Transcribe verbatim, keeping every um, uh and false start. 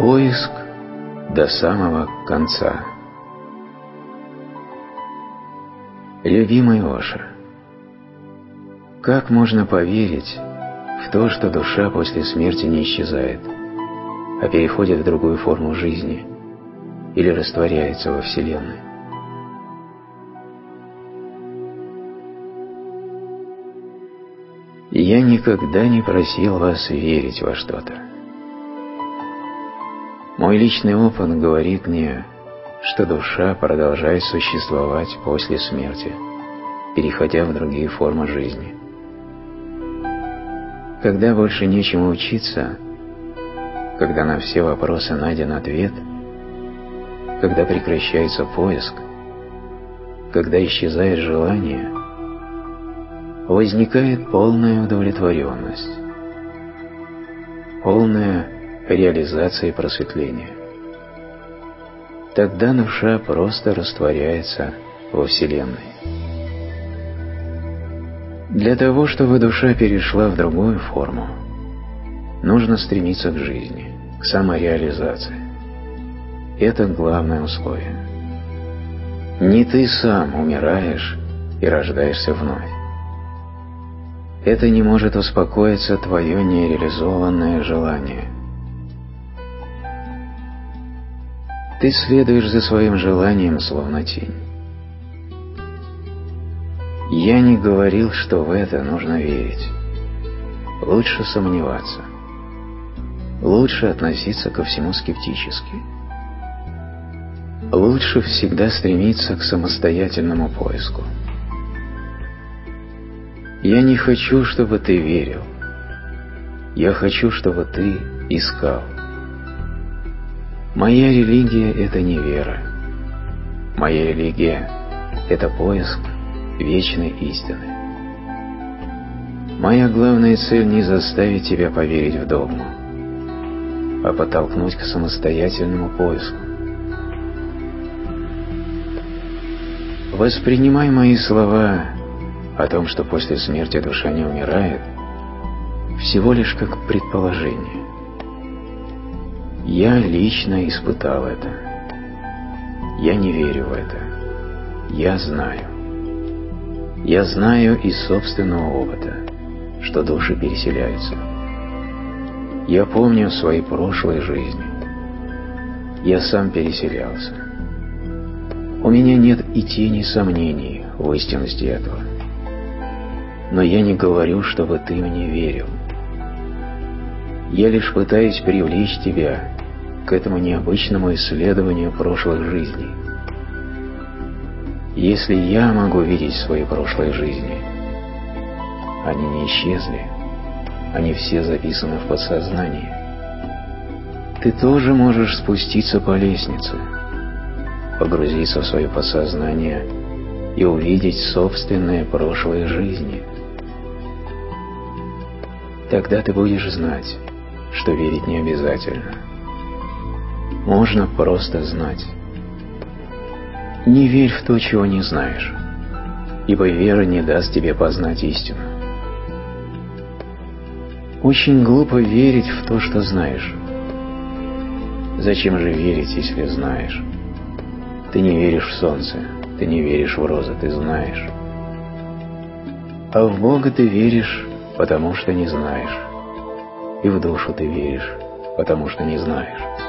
Поиск до самого конца. Любимый Оша, как можно поверить в то, что душа после смерти не исчезает, а переходит в другую форму жизни или растворяется во Вселенной? Я никогда не просил вас верить во что-то. Мой личный опыт говорит мне, что душа продолжает существовать после смерти, переходя в другие формы жизни. Когда больше нечему учиться, когда на все вопросы найден ответ, когда прекращается поиск, когда исчезает желание, возникает полная удовлетворенность, полная реализация просветления. Тогда душа просто растворяется во Вселенной. Для того, чтобы душа перешла в другую форму, нужно стремиться к жизни, к самореализации. Это главное условие. Не ты сам умираешь и рождаешься вновь. Это не может успокоиться твое нереализованное желание. Ты следуешь за своим желанием, словно тень. Я не говорил, что в это нужно верить. Лучше сомневаться. Лучше относиться ко всему скептически. Лучше всегда стремиться к самостоятельному поиску. Я не хочу, чтобы ты верил. Я хочу, чтобы ты искал. Моя религия – это не вера. Моя религия – это поиск вечной истины. Моя главная цель – не заставить тебя поверить в догму, а подтолкнуть к самостоятельному поиску. Воспринимай мои слова о том, что после смерти душа не умирает, всего лишь как предположение. Я лично испытал это. Я не верю в это. Я знаю. Я знаю из собственного опыта, что души переселяются. Я помню свои прошлые жизни. Я сам переселялся. У меня нет и тени сомнений в истинности этого. Но я не говорю, чтобы ты мне верил. Я лишь пытаюсь привлечь тебя к этому необычному исследованию прошлых жизней. Если я могу видеть свои прошлые жизни, они не исчезли, они все записаны в подсознании. Ты тоже можешь спуститься по лестнице, погрузиться в свое подсознание и увидеть собственные прошлые жизни. Тогда ты будешь знать, что верить не обязательно. Можно просто знать. Не верь в то, чего не знаешь, ибо вера не даст тебе познать истину. Очень глупо верить в то, что знаешь. Зачем же верить, если знаешь? Ты не веришь в солнце, ты не веришь в розы, ты знаешь. А в Бога ты веришь, потому что не знаешь. И в душу ты веришь, потому что не знаешь.